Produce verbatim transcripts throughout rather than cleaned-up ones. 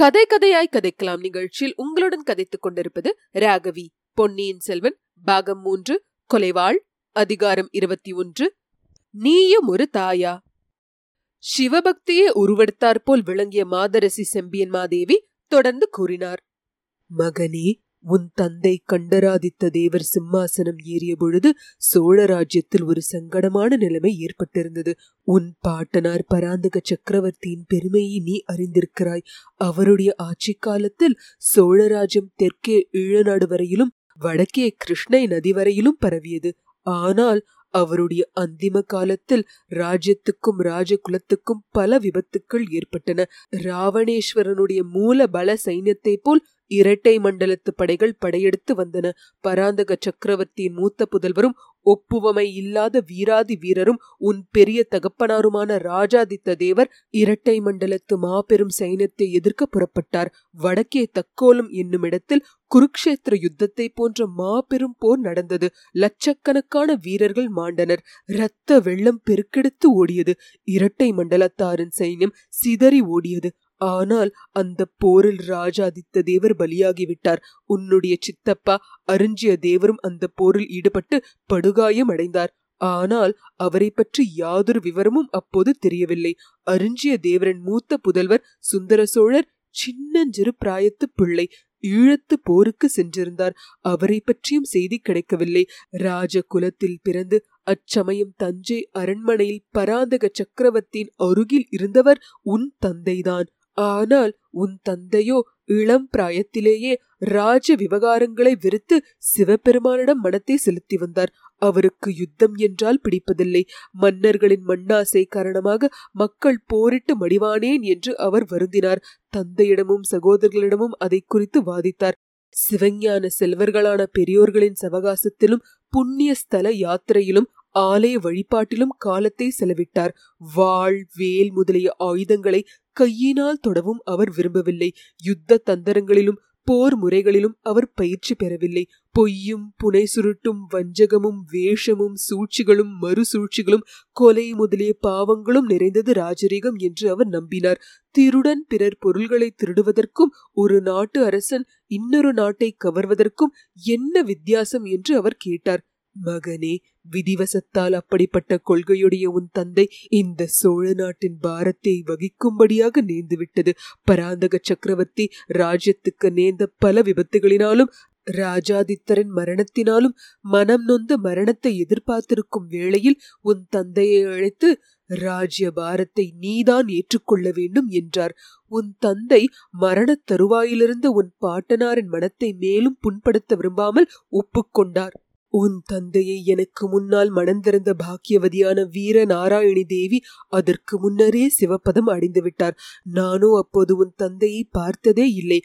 கதை கதையாய் கதைக்கலாம் நிகழ்ச்சியில் உங்களுடன் கதைத்துக் கொண்டிருப்பது ராகவி. பொன்னியின் செல்வன் பாகம் மூன்று, கொலைவாள், அதிகாரம் இருபத்தி ஒன்று, நீயும் ஒரு தாயா. சிவபக்தியை உருவெடுத்தாற்போல் விளங்கிய மாதரசி செம்பியன்மாதேவி தொடர்ந்து கூறினார். மகனே, உன் தந்தை கண்டராதித்த தேவர் சிம்மாசனம் ஏறிய பொழுது சோழ ராஜ்யத்தில் ஒரு சங்கடமான நிலைமை ஏற்பட்டிருந்தது. உன் பாட்டனார் பராந்தக சக்கரவர்த்தியின் பெருமையை நீ அறிந்திருக்கிறாய். அவருடைய ஆட்சி காலத்தில் சோழராஜ்யம் தெற்கே ஈழநாடு வரையிலும் வடக்கே கிருஷ்ணை நதி வரையிலும் பரவியது. ஆனால் அவருடைய அந்திம காலத்தில் ராஜ்யத்துக்கும் ராஜகுலத்துக்கும் பல விபத்துக்கள் ஏற்பட்டன. ராவணேஸ்வரனுடைய மூல பல சைன்யத்தை போல் இரட்டை மண்டலத்து படைகள் படையெடுத்து வந்தன. பராந்தக சக்கரவர்த்தியின் மூத்த புதல்வரும் ஒப்புவமை இல்லாத வீராதி வீரரும் உன் பெரிய தகப்பனாருமான ராஜாதித்த தேவர் இரட்டை மண்டலத்து மாபெரும் சைன்யத்தை எதிர்க்க புறப்பட்டார். வடக்கே தக்கோலம் என்னும் இடத்தில் குருக்ஷேத்திர யுத்தத்தை போன்ற மாபெரும் போர் நடந்தது. லட்சக்கணக்கான வீரர்கள் மாண்டனர். இரத்த வெள்ளம் பெருக்கெடுத்து ஓடியது. இரட்டை மண்டலத்தாரின் சைன்யம் சிதறி ஓடியது. ஆனால் அந்த போரில் ராஜாதித்த தேவர் பலியாகிவிட்டார். உன்னுடைய சித்தப்பா அறிஞ்சிய தேவரும் அந்த போரில் ஈடுபட்டு படுகாயம் அடைந்தார். ஆனால் அவரை பற்றி யாதொரு விவரமும் அப்போது தெரியவில்லை. அறிஞ்சிய தேவரின் மூத்த புதல்வர் சுந்தர சோழர் சின்னஞ்சிறு பிராயத்து பிள்ளை ஈழத்து போருக்கு சென்றிருந்தார். அவரை பற்றியும் செய்தி கிடைக்கவில்லை. ராஜ குலத்தில் பிறந்து அச்சமயம் தஞ்சை அரண்மனையில் பராந்தக சக்கரவர்த்தியின் அருகில் இருந்தவர் உன் தந்தைதான். ஆனால் உன் தந்தையோ இளம் பிராயத்திலேயே ராஜ விவகாரங்களை வெறுத்து சிவபெருமானிடம் மனத்தை செலுத்தி வந்தார். அவருக்கு யுத்தம் என்றால் பிடிப்பதில்லை. மன்னர்களின் மண்ணாசை காரணமாக மக்கள் போரிட்டு மடிவானேன் என்று அவர் வருந்தினார். தந்தையிடமும் சகோதரர்களிடமும் அதை குறித்து வாதித்தார். சிவஞான செல்வர்களான பெரியோர்களின் சவகாசத்திலும் புண்ணிய ஸ்தல யாத்திரையிலும் ஆலய வழிபாட்டிலும் காலத்தை செலவிட்டார். வாள் வேல் முதலிய ஆயுதங்களை கையினால் தொடவும் அவர் விரும்பவில்லை. யுத்த தந்திரங்களிலும் போர் முறைகளிலும் அவர் பயிற்சி பெறவில்லை. பொய்யும் புனை சுருட்டும் வஞ்சகமும் வேஷமும் சூழ்ச்சிகளும் மறுசூழ்ச்சிகளும் கொலை முதலிய பாவங்களும் நிறைந்தது ராஜரீகம் என்று அவர் நம்பினார். திருடன் பிறர் பொருள்களை திருடுவதற்கும் ஒரு நாட்டு அரசன் இன்னொரு நாட்டை கவர்வதற்கும் என்ன வித்தியாசம் என்று அவர் கேட்டார். மகனே, விதிவசத்தால் அப்படிப்பட்ட கொள்கையுடைய உன் தந்தை இந்த சோழ நாட்டின் பாரத்தை வகிக்கும்படியாக நேர்ந்துவிட்டது. பராந்தக சக்கரவர்த்தி ராஜ்யத்துக்கு நேர்ந்த பல விபத்துகளினாலும் ராஜாதித்தரின் மரணத்தினாலும் மனம் நொந்த மரணத்தை எதிர்பார்த்திருக்கும் வேளையில் உன் தந்தையை அழைத்து ராஜ்ய பாரத்தை நீதான் ஏற்றுக்கொள்ள வேண்டும் என்றார். உன் தந்தை மரணத் தருவாயிலிருந்து உன் பாட்டனாரின் மனத்தை மேலும் புண்படுத்த விரும்பாமல் ஒப்புக்கொண்டார். உன் தந்தையை எனக்கு முன்னால் மணந்திருந்த பாக்கியவதியான வீர நாராயணி தேவி அதற்கு முன்னரே சிவபதம் அடைந்து விட்டார். நானோ அப்போது உன் தந்தையை பார்த்ததே இல்லை.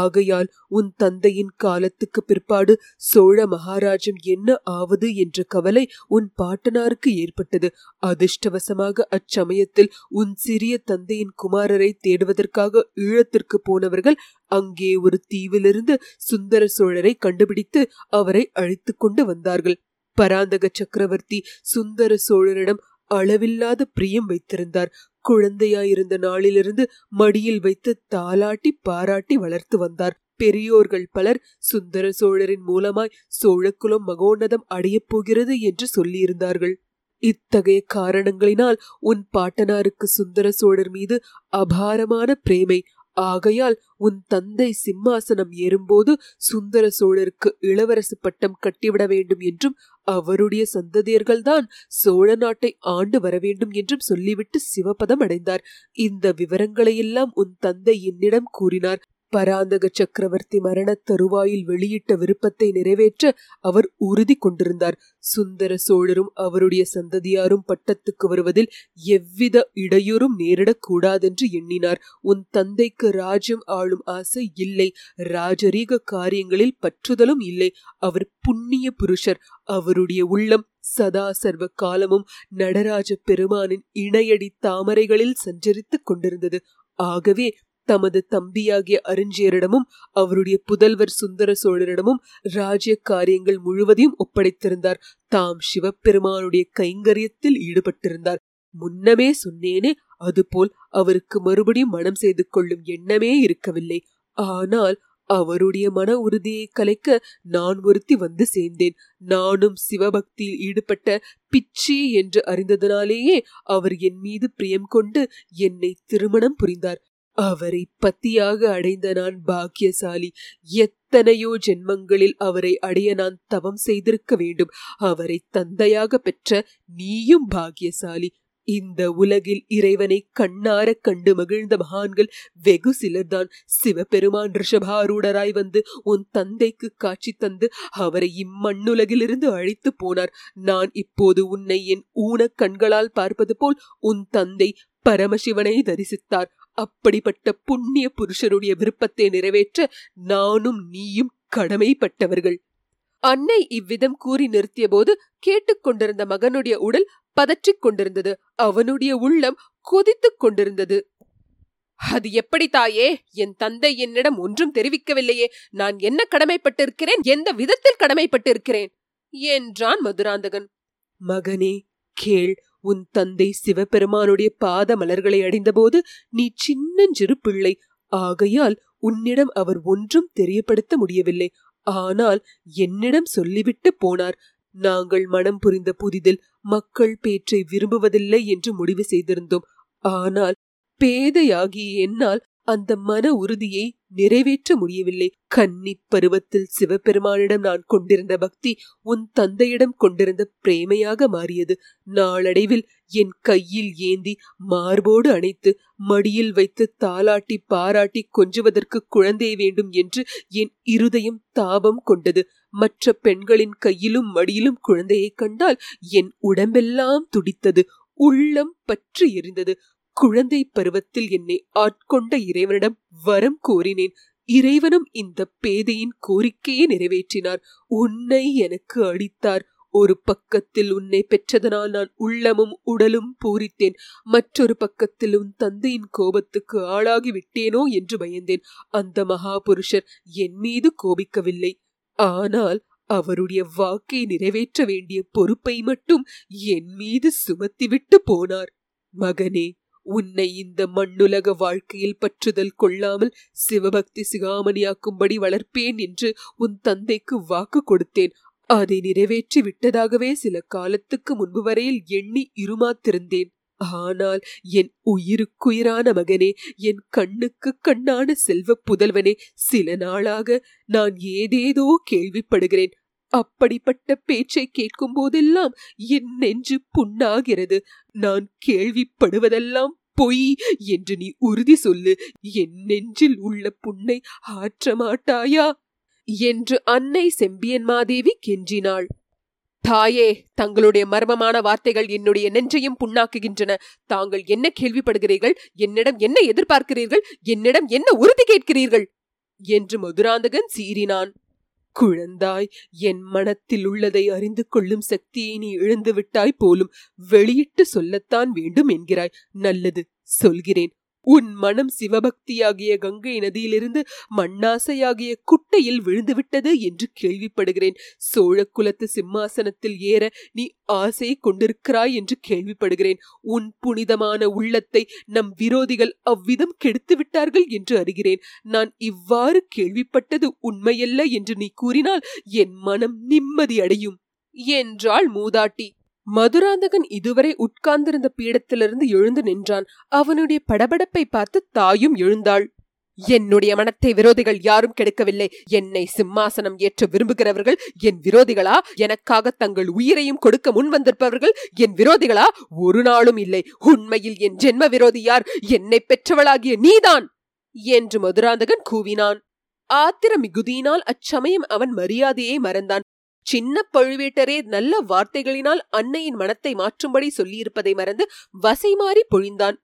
ஆகையால் உன் தந்தையின் காலத்துக்கு பிற்பாடு சோழ மகாராஜம் என்ன ஆவது என்ற கவலை உன் பாட்டனாருக்கு ஏற்பட்டது. அதிர்ஷ்டவசமாக அச்சமயத்தில் உன் சிறிய தந்தையின் குமாரரை தேடுவதற்காக ஈழத்திற்கு போனவர்கள் அங்கே ஒரு தீவிலிருந்து சுந்தர சோழரை கண்டுபிடித்து அவரை அழைத்து கொண்டு வந்தார்கள். பராந்தக சக்கரவர்த்தி சுந்தர சோழரிடம் அளவில்லாத பிரியம் வைத்திருந்தார். குழந்தையாயிருந்த நாளிலிருந்து மடியில் வைத்து தாலாட்டி பாராட்டி வளர்த்து வந்தார். பெரியோர்கள் பலர் சுந்தர சோழரின் மூலமாய் சோழக்குலம் மகோன்னதம் அடையப் போகிறது என்று சொல்லியிருந்தார்கள். இத்தகைய காரணங்களினால் உன் பாட்டனாருக்கு சுந்தர சோழர் மீது அபாரமான பிரேமை. ஆகையால் உன் தந்தை சிம்மாசனம் ஏறும்போது சுந்தர சோழருக்கு இளவரசு பட்டம் கட்டிவிட வேண்டும் என்றும் அவருடைய சந்ததியர்கள்தான் சோழ நாட்டை ஆண்டு வர வேண்டும் என்றும் சொல்லிவிட்டு சிவபதம் அடைந்தார். இந்த விவரங்களையெல்லாம் உன் தந்தை என்னிடம் கூறினார். பராந்தக சக்கரவர்த்தி மரணத் தருவாயில் வெளியிட்ட விருப்பத்தை நிறைவேற்ற அவர் உறுதி கொண்டிருந்தார். சுந்தர சோழரும் அவருடைய சந்ததியாரும் பட்டத்துக்கு வருவதில் எவ்வித இடையூறும் நேரிடக்கூடாதென்று எண்ணினார். உன் தந்தைக்கு ராஜ்யம் ஆளும் ஆசை இல்லை. ராஜரீக காரியங்களில் பற்றுதலும் இல்லை. அவர் புண்ணிய புருஷர். அவருடைய உள்ளம் சதா சர்வ காலமும் நடராஜ பெருமானின் இணையடி தாமரைகளில் சஞ்சரித்துக் கொண்டிருந்தது. ஆகவே தமது தம்பியாகிய அறிஞ்சியரிடமும் அவருடைய புதல்வர் சுந்தர சோழரிடமும் ராஜ்ய காரியங்கள் முழுவதையும் ஒப்படைத்திருந்தார். தாம் சிவபெருமானுடைய கைங்கரியத்தில் ஈடுபட்டிருந்தார். முன்னமே சொன்னேனே, அதுபோல் அவருக்கு மறுபடியும் மனம் செய்து கொள்ளும் எண்ணமே இருக்கவில்லை. ஆனால் அவருடைய மன உறுதியை கலைக்க நான் ஒருத்தி வந்து சேர்ந்தேன். நானும் சிவபக்தியில் ஈடுபட்ட பிச்சி என்று அறிந்ததனாலேயே அவர் என் மீது பிரியம் கொண்டு என்னை திருமணம் புரிந்தார். அவரை பத்தியாக அடைந்த நான் பாக்கியசாலி. எத்தனையோ ஜென்மங்களில் அவரை அடைய நான் தவம் செய்திருக்க வேண்டும். அவரை தந்தையாக பெற்ற நீயும் பாக்கியசாலி. இந்த உலகில் இறைவனை கண்ணார கண்டு மகிழ்ந்த மகான்கள் வெகு சிலர்தான். சிவபெருமான் ரிஷபாரூடராய் வந்து உன் தந்தைக்கு காட்சி தந்து அவரை இம்மண்ணுலகிலிருந்து அழைத்து போனார். நான் இப்போது உன்னை என் ஊன கண்களால் பார்ப்பது போல் உன் தந்தை பரமசிவனை தரிசித்தார். அப்படிப்பட்ட புண்ணிய புருஷருடைய விருப்பத்தை நிறைவேற்ற நானும் நீயும் கடமைப்பட்டவர்கள். அன்னை இவ்விதம் கூறி நிறுத்திய போது கேட்டுக்கொண்டிருந்த மகனுடைய உடல் பதற்றிக் கொண்டிருந்தது. அவனுடைய உள்ளம் கொதித்துக் கொண்டிருந்தது. அது எப்படி தாயே, என் தந்தை என்னிடம் ஒன்றும் தெரிவிக்கவில்லையே? நான் என்ன கடமைப்பட்டிருக்கிறேன்? எந்த விதத்தில் கடமைப்பட்டிருக்கிறேன் என்றான் மதுராந்தகன். மகனே கேள். உன் தந்தை சிவபெருமானுடைய பாத மலர்களை அடைந்தபோது நீ சின்னஞ்சிறு பிள்ளை. ஆகையால் உன்னிடம் அவர் ஒன்றும் தெரியப்படுத்த முடியவில்லை. ஆனால் என்னிடம் சொல்லிவிட்டு போனார். நாங்கள் மனம் புரிந்த புதிதில் மக்கள் பேற்றை விரும்புவதில்லை என்று முடிவு செய்திருந்தோம். ஆனால் பேதையாகிய என்னால் அந்த மன உறுதியை நிறைவேற்ற முடியவில்லை. கன்னி பருவத்தில் சிவபெருமானிடம் நான் கொண்டிருந்த பக்தி உன் தந்தையிடம் கொண்டிருந்த பிரேமையாக மாறியது. நாளடைவில் என் கையில் ஏந்தி மார்போடு அணைத்து மடியில் வைத்து தாளாட்டி பாராட்டி கொஞ்சுவதற்கு குழந்தை வேண்டும் என்று என் இருதயம் தாபம் கொண்டது. மற்ற பெண்களின் கையிலும் மடியிலும் குழந்தையை கண்டால் என் உடம்பெல்லாம் துடித்தது, உள்ளம் பற்றி எரிந்தது. குழந்தை பருவத்தில் என்னை ஆட்கொண்ட இறைவனிடம் வரம் கோரினேன். இறைவனும் இந்த பேதையின் கோரிக்கையை நிறைவேற்றினார். உன்னை எனக்கு அளித்தார். ஒரு பக்கத்தில் உன்னை பெற்றதனால் நான் உள்ளமும் உடலும் பூரித்தேன். மற்றொரு பக்கத்தில் உன் தந்தையின் கோபத்துக்கு ஆளாகி விட்டேனோ என்று பயந்தேன். அந்த மகாபுருஷர் என் மீது கோபிக்கவில்லை. ஆனால் அவருடைய வாக்கை நிறைவேற்ற வேண்டிய பொறுப்பை மட்டும் என் மீது சுமத்திவிட்டு போனார். மகனே, உன்னை இந்த மண்ணுலக வாழ்க்கையில் பற்றுதல் கொள்ளாமல் சிவபக்தி சிகாமணியாக்கும்படி வளர்ப்பேன் என்று உன் தந்தைக்கு வாக்கு கொடுத்தேன். அதை நிறைவேற்றி விட்டதாகவே சில காலத்துக்கு முன்பு வரையில் எண்ணி இருமாத்திருந்தேன். ஆனால் என் உயிருக்குயிரான மகனே, என் கண்ணுக்கு கண்ணான செல்வ புதல்வனே, சில நாளாக நான் ஏதேதோ கேள்விப்படுகிறேன். அப்படிப்பட்ட பேச்சை கேட்கும் போதெல்லாம் என் நெஞ்சு புண்ணாகிறது. நான் கேள்விப்படுவதெல்லாம் பொய் என்று நீ உறுதி சொல்லு. என் நெஞ்சில் உள்ள புண்ணை ஆற்ற மாட்டாயா என்று அன்னை செம்பியன்மாதேவி கெஞ்சினாள். தாயே, தங்களுடைய மர்மமான வார்த்தைகள் என்னுடைய நெஞ்சையும் புண்ணாக்குகின்றன. தாங்கள் என்ன கேள்விப்படுகிறீர்கள்? என்னிடம் என்ன எதிர்பார்க்கிறீர்கள்? என்னிடம் என்ன உறுதி கேட்கிறீர்கள் என்று மதுராந்தகன் சீறினான். குழந்தாய், என் மனத்தில் உள்ளதை அறிந்து கொள்ளும் சக்தியை நீ இழந்து விட்டாய் போலும். வெளியிட்டு சொல்லத்தான் வேண்டும் என்கிறாய். நல்லது, சொல்கிறேன். உன் மனம் சிவபக்தியாகிய கங்கை நதியிலிருந்து மண்ணாசையாகிய குட்டையில் விழுந்துவிட்டது என்று கேள்விப்படுகிறேன். சோழ குலத்து சிம்மாசனத்தில் ஏற நீ ஆசை கொண்டிருக்கிறாய் என்று கேள்விப்படுகிறேன். உன் புனிதமான உள்ளத்தை நம் விரோதிகள் அவ்விதம் கெடுத்து விட்டார்கள் என்று அறிகிறேன். நான் இவ்வாறு கேள்விப்பட்டது உண்மையல்ல என்று நீ கூறினால் என் மனம் நிம்மதி அடையும் என்றாள் மூதாட்டி. மதுராந்தகன் இதுவரை உட்கார்ந்திருந்த பீடத்திலிருந்து எழுந்து நின்றான். அவனுடைய படபடப்பை பார்த்து தாயும் எழுந்தாள். என்னுடைய மனத்தை விரோதிகள் யாரும் கெடுக்கவில்லை. என்னை சிம்மாசனம் ஏற்ற விரும்புகிறவர்கள் என் விரோதிகளா? எனக்காக தங்கள் உயிரையும் கொடுக்க முன் வந்திருப்பவர்கள் என் விரோதிகளா? ஒரு நாளும் இல்லை. உண்மையில் என் ஜென்ம விரோதி யார்? என்னை பெற்றவளாகிய நீதான் என்று மதுராந்தகன் கூவினான். ஆத்திர மிகுதியினால் அச்சமயம் அவன் மரியாதையை மறந்தான். சின்ன பழுவேட்டரே நல்ல வார்த்தைகளினால் அன்னையின் மனத்தை மாற்றும்படி சொல்லியிருப்பதை மறந்து வசை மாறி பொழிந்தான்.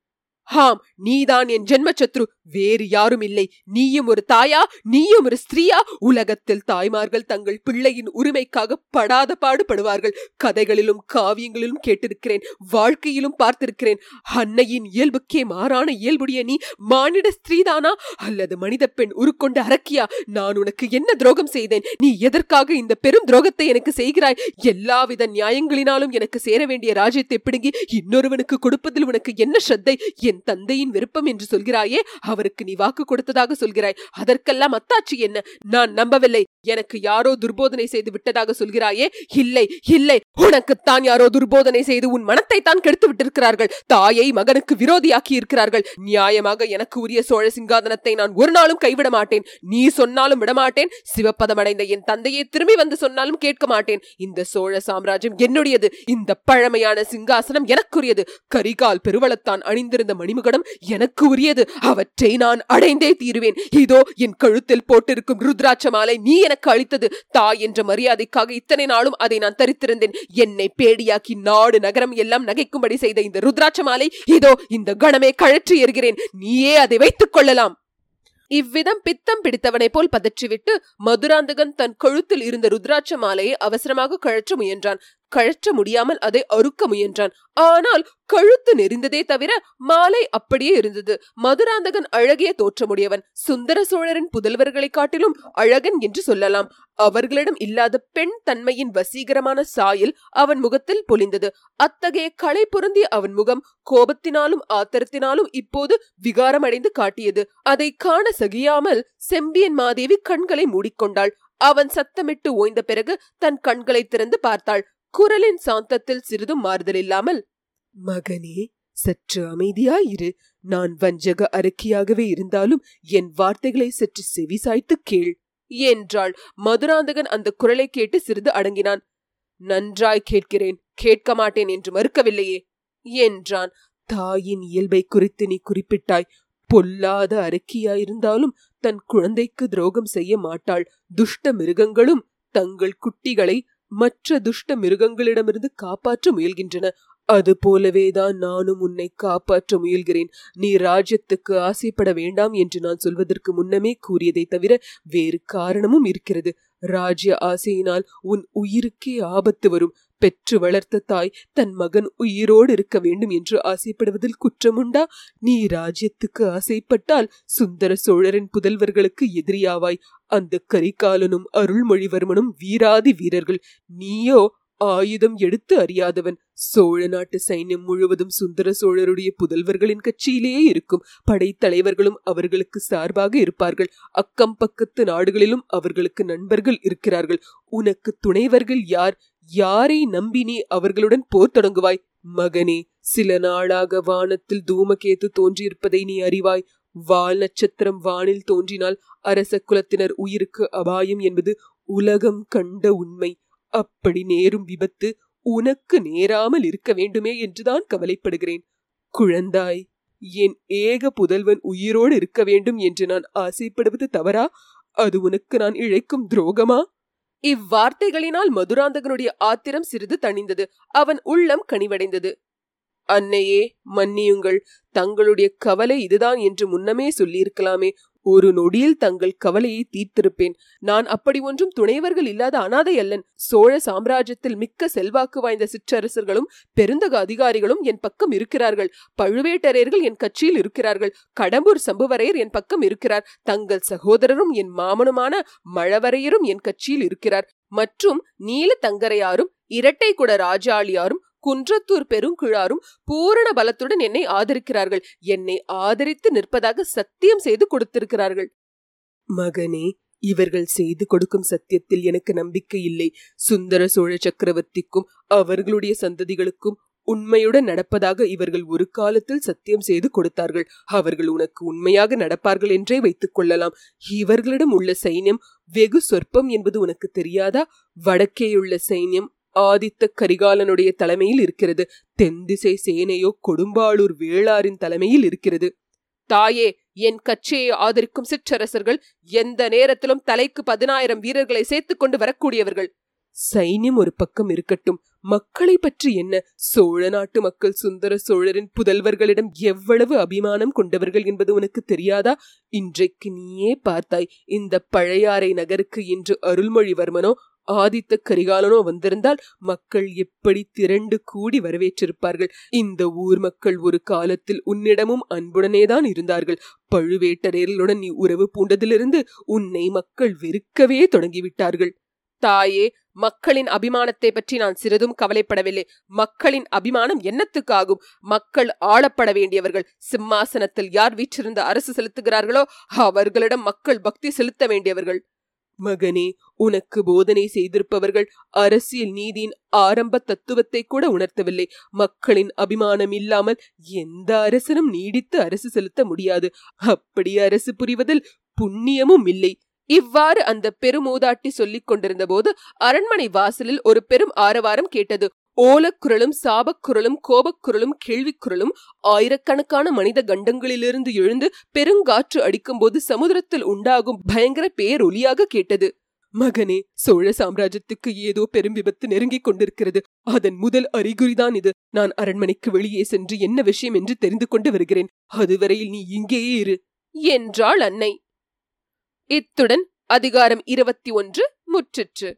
ஹாம், நீதான் என் ஜென்மச்சத்ரு, வேறு யாரும் இல்லை. நீயும் ஒரு தாயா, நீயும் ஒரு ஸ்திரீயா? உலகத்தில் தாய்மார்கள் தங்கள் பிள்ளையின் உரிமைக்காக படாத பாடுபடுவார்கள். கதைகளிலும் காவியங்களிலும் கேட்டிருக்கிறேன், வாழ்க்கையிலும் பார்த்திருக்கிறேன். அன்னையின் இயல்புக்கே மாறான இயல்புடைய நீ மானிட ஸ்திரீதானா அல்லது மனித பெண் உருக்கொண்ட அரக்கியா? நான் உனக்கு என்ன துரோகம் செய்தேன்? நீ எதற்காக இந்த பெரும் துரோகத்தை எனக்கு செய்கிறாய்? எல்லாவித நியாயங்களினாலும் எனக்கு சேர வேண்டிய ராஜ்யத்தை பிடுங்கி இன்னொருவனுக்கு கொடுப்பதில் உனக்கு என்ன ஸ்ரத்தை? என் தந்தையின் விருப்பம் என்று சொல்கிறாயே, அவருக்கு நீ வாக்கு கொடுத்ததாக சொல்கிறாய். அதற்கெல்லாம் அத்தாட்சி என்ன? நான் நம்பவில்லை. எனக்கு யாரோ துர்போதனை செய்து விட்டதாக சொல்கிறாயே. இல்லை இல்லை, உனக்குத்தான் யாரோ துர்போதனை செய்து உன் மனத்தை தான் கெடுத்து விட்டிருக்கிறார்கள். தாயை மகனுக்கு விரோதியாக்கி இருக்கிறார்கள். நியாயமாக எனக்கு உரிய சோழ சிங்காதனத்தை நான் ஒரு நாளும் கைவிட மாட்டேன். நீ சொன்னாலும் விடமாட்டேன். சிவப்பதமடைந்த என் தந்தையை திரும்பி வந்து சொன்னாலும் கேட்க மாட்டேன். இந்த சோழ சாம்ராஜ்யம் என்னுடையது. இந்த பழமையான சிங்காசனம் எனக்குரியது. கரிகால் பெருவளத்தான் அணிந்திருந்த மணிமுகடம் எனக்கு உரியது. அவற்றை நான் அடைந்தே தீருவேன். இதோ என் கழுத்தில் போட்டிருக்கும் ருத்ராட்ச மாலை நீ எனக்கு அளித்தது. தாய் என்ற மரியாதைக்காக இத்தனை நாளும் அதை நான் தரித்திருந்தேன். என்னை பேடியாக்கி நாடு நகரம் எல்லாம் நகைக்கும்படி செய்த இந்த ருத்ராட்ச மாலை இதோ இந்த கணமே கழற்றி எறிகிறேன். நீயே அதை வைத்துக் கொள்ளலாம். இவ்விதம் பித்தம் பிடித்தவனை போல் பதற்றிவிட்டு மதுராந்தகன் தன் கழுத்தில் இருந்த ருத்ராட்ச மாலையை அவசரமாக கழற்ற முயன்றான். கழற்ற முடியாமல் அதை அறுக்க முயன்றான். ஆனால் கழுத்து நெறிந்ததே தவிர மாலை அப்படியே இருந்தது. மதுராந்தகன் அழகிய தோற்றமுடையவன். சுந்தர சோழரின் புதல்வர்களை காட்டிலும் அழகன் என்று சொல்லலாம். அவர்களிடம் இல்லாத பெண் தன்மையின் வசீகரமான சாயல் அவன் முகத்தில் பொழிந்தது. அத்தகைய களை பொருந்திய அவன் முகம் கோபத்தினாலும் ஆத்திரத்தினாலும் இப்போது விகாரமடைந்து காட்டியது. அதை காண சகியாமல் செம்பியன்மாதேவி கண்களை மூடிக்கொண்டாள். அவன் சத்தமிட்டு ஓய்ந்த பிறகு தன் கண்களை திறந்து பார்த்தாள். குரலின் சாந்தத்தில் சிறிதும் மாறுதல் இல்லாமல், மகனே, சற்று அமைதியாயிரு. நான் வஞ்சக அரக்கியாகவே இருந்தாலும் என் வார்த்தைகளை சற்று செவிசாய்த்து கேள் என்றாள். மதுராந்தகன் அந்த குரலை கேட்டு சிறிது அடங்கினான். நன்றாய் கேட்கிறேன், கேட்க மாட்டேன் என்று மறுக்கவில்லையே என்றான். தாயின் இயல்பை குறித்து நீ குறிப்பிட்டாய். பொல்லாத அரக்கியாயிருந்தாலும் தன் குழந்தைக்கு துரோகம் செய்ய மாட்டாள். துஷ்ட மிருகங்களும் தங்கள் குட்டிகளை மற்ற துஷ்ட மிருகங்களிடமிருந்து காப்பாற்ற முயல்கின்றன. அது போலவேதான் நானும் உன்னை காப்பாற்ற முயல்கிறேன். நீ ராஜ்யத்துக்கு ஆசைப்பட வேண்டாம் என்று நான் சொல்வதற்கு முன்னமே கூறியதை தவிர வேறு காரணமும் இருக்கிறது. ராஜ்ய ஆசையினால் உன் உயிருக்கே ஆபத்து வரும். பெற்று வளர்த்த தாய் தன் மகன் உயிரோடு இருக்க வேண்டும் என்று ஆசைப்படுவதில் குற்றமுண்டா? நீ ராஜ்யத்துக்கு ஆசைப்பட்டால் சுந்தர சோழரின் புதல்வர்களுக்கு எதிரியாவாய். அந்த கரிகாலனும் அருள்மொழிவர்மனும் வீராதி வீரர்கள். நீயோ ஆயுதம் எடுத்து அறியாதவன். சோழ நாட்டு சைன்யம் முழுவதும் சுந்தர சோழருடைய புதல்வர்களின் கட்சியிலேயே இருக்கும். படைத்தலைவர்களும் அவர்களுக்கு சார்பாக இருப்பார்கள். அக்கம் பக்கத்து நாடுகளிலும் அவர்களுக்கு நண்பர்கள் இருக்கிறார்கள். உனக்கு துணைவர்கள் யார்? யாரை நம்பி நீ அவர்களுடன் போர் தொடங்குவாய்? மகனே, சில நாளாக வானத்தில் தூமகேது தோன்றியிருப்பதை நீ அறிவாய். வால் நட்சத்திரம் வானில் தோன்றினால் அரச குலத்தினர் உயிருக்கு அபாயம் என்பது உலகம் கண்ட உண்மை. அப்படி நேரும் விபத்து உனக்கு நேராமல் இருக்க வேண்டுமே என்றுதான் கவலைப்படுகிறேன். குழந்தாய், என் ஏக புதல்வன் உயிரோடு இருக்க வேண்டும் என்று நான் ஆசைப்படுவது தவறா? அது உனக்கு நான் இழைக்கும் துரோகமா? இவ்வார்த்தைகளினால் மதுராந்தகனுடைய ஆத்திரம் சிறிது தணிந்தது. அவன் உள்ளம் கனிவடைந்தது. அன்னையே, மன்னியுங்கள். தங்களுடைய கவலை இதுதான் என்று முன்னமே சொல்லியிருக்கலாமே. ஒரு நொடியில் தங்கள் கவலையை தீர்த்திருப்பேன். நான் அப்படி ஒன்றும் துணைவர்கள் இல்லாத அனாதை அல்லன். சோழ சாம்ராஜ்யத்தில் மிக்க செல்வாக்கு வாய்ந்த சிற்றரசர்களும் பெருந்தக அதிகாரிகளும் என் பக்கம் இருக்கிறார்கள். பழுவேட்டரையர்கள் என் கட்சியில் இருக்கிறார்கள். கடம்பூர் சம்புவரையர் என் பக்கம் இருக்கிறார். தங்கள் சகோதரரும் என் மாமனுமான மழவரையரும் என் கட்சியில் இருக்கிறார். மற்றும் நீல தங்கரையாரும் இரட்டை குட ராஜாளியாரும் குன்றத்தூர் பெருங்கிழாரும் பூரண பலத்துடன் என்னை ஆதரிக்கிறார்கள். என்னை ஆதரித்து நிற்பதாக சத்தியம் செய்து கொடுத்திருக்கிறார்கள். மகனே, இவர்கள் செய்து கொடுக்கும் சத்தியத்தில் எனக்கு நம்பிக்கை இல்லை. சுந்தர சோழ சக்கரவர்த்திக்கும் அவர்களுடைய சந்ததிகளுக்கும் உண்மையுடன் நடப்பதாக இவர்கள் ஒரு காலத்தில் சத்தியம் செய்து கொடுத்தார்கள். அவர்கள் உனக்கு உண்மையாக நடப்பார்கள் என்றே வைத்துக் கொள்ளலாம். இவர்களிடம் உள்ள சைன்யம் வெகு சொற்பம் என்பது உனக்கு தெரியாதா? வடக்கேயுள்ள சைன்யம் ஆதித்த கரிகாலனுடைய தலைமையில் இருக்கிறது. தென்திசை சேனையோ கொடுபாளூர் வேளாணின் தலைமையில் இருக்கிறது. தாயே, என் கட்சியை ஆதரிக்கும் சிற்றரசர்கள் எந்த நேரத்திலும் தலைக்கு பதினாயிரம் வீரர்களை சேர்த்துக் கொண்டு வரக்கூடியவர்கள். சைன்யம் ஒரு பக்கம் இருக்கட்டும், மக்களை பற்றி என்ன? சோழ நாட்டு மக்கள் சுந்தர சோழரின் புதல்வர்களிடம் எவ்வளவு அபிமானம் கொண்டவர்கள் என்பது உனக்கு தெரியாதா? இன்றைக்கு நீயே பார்த்தாய். இந்த பழையாறை நகருக்கு இன்று அருள்மொழிவர்மனோ ஆதித்த கரிகாலனோ வந்திருந்தால் மக்கள் எப்படி திரண்டு கூடி வரவேற்றிருப்பார்கள். இந்த ஊர் மக்கள் ஒரு காலத்தில் உன்னிடமும் அன்புடனேதான் இருந்தார்கள். பழுவேட்டரையர்களுடன் நீ உறவு பூண்டதிலிருந்து உன்னை மக்கள் வெறுக்கவே தொடங்கிவிட்டார்கள். தாயே, மக்களின் அபிமானத்தை பற்றி நான் சிறிதும் கவலைப்படவில்லை. மக்களின் அபிமானம் என்னத்துக்காகும்? மக்கள் ஆளப்பட வேண்டியவர்கள். சிம்மாசனத்தில் யார் வீற்றிருந்து அரசு செலுத்துகிறார்களோ அவர்களிடம் மக்கள் பக்தி செலுத்த வேண்டியவர்கள். மகனே, உனக்கு போதனை செய்திருப்பவர்கள் அரசியல் நீதியின் ஆரம்ப தத்துவத்தை கூட உணர்த்தவில்லை. மக்களின் அபிமானம் இல்லாமல் எந்த அரசனும் நீடித்து அரசு செலுத்த முடியாது. அப்படி அரசு புரிவதில் புண்ணியமும் இல்லை. இவ்வாறு அந்த பெருமூதாட்டி சொல்லிக் கொண்டிருந்த போது அரண்மனை வாசலில் ஒரு பெரும் ஆரவாரம் கேட்டது. ஓலக்குரலும் சாபக்குரலும் கோபக்குரலும் கேள்விக்குரலும் ஆயிரக்கணக்கான மனித கண்டங்களிலிருந்து எழுந்து பெருங்காற்று அடிக்கும் போது சமுதிரத்தில் உண்டாகும் பயங்கர பேர் ஒலியாக கேட்டது. மகனே, சோழ சாம்ராஜ்யத்துக்கு ஏதோ பெரும் விபத்து நெருங்கிக் கொண்டிருக்கிறது. அதன் முதல் அறிகுறிதான் இது. நான் அரண்மனைக்கு வெளியே சென்று என்ன விஷயம் என்று தெரிந்து கொண்டு வருகிறேன். அதுவரையில் நீ இங்கேயே இரு என்றாள் அன்னை. இத்துடன் அதிகாரம் இருபத்தி ஒன்று முற்றிற்று.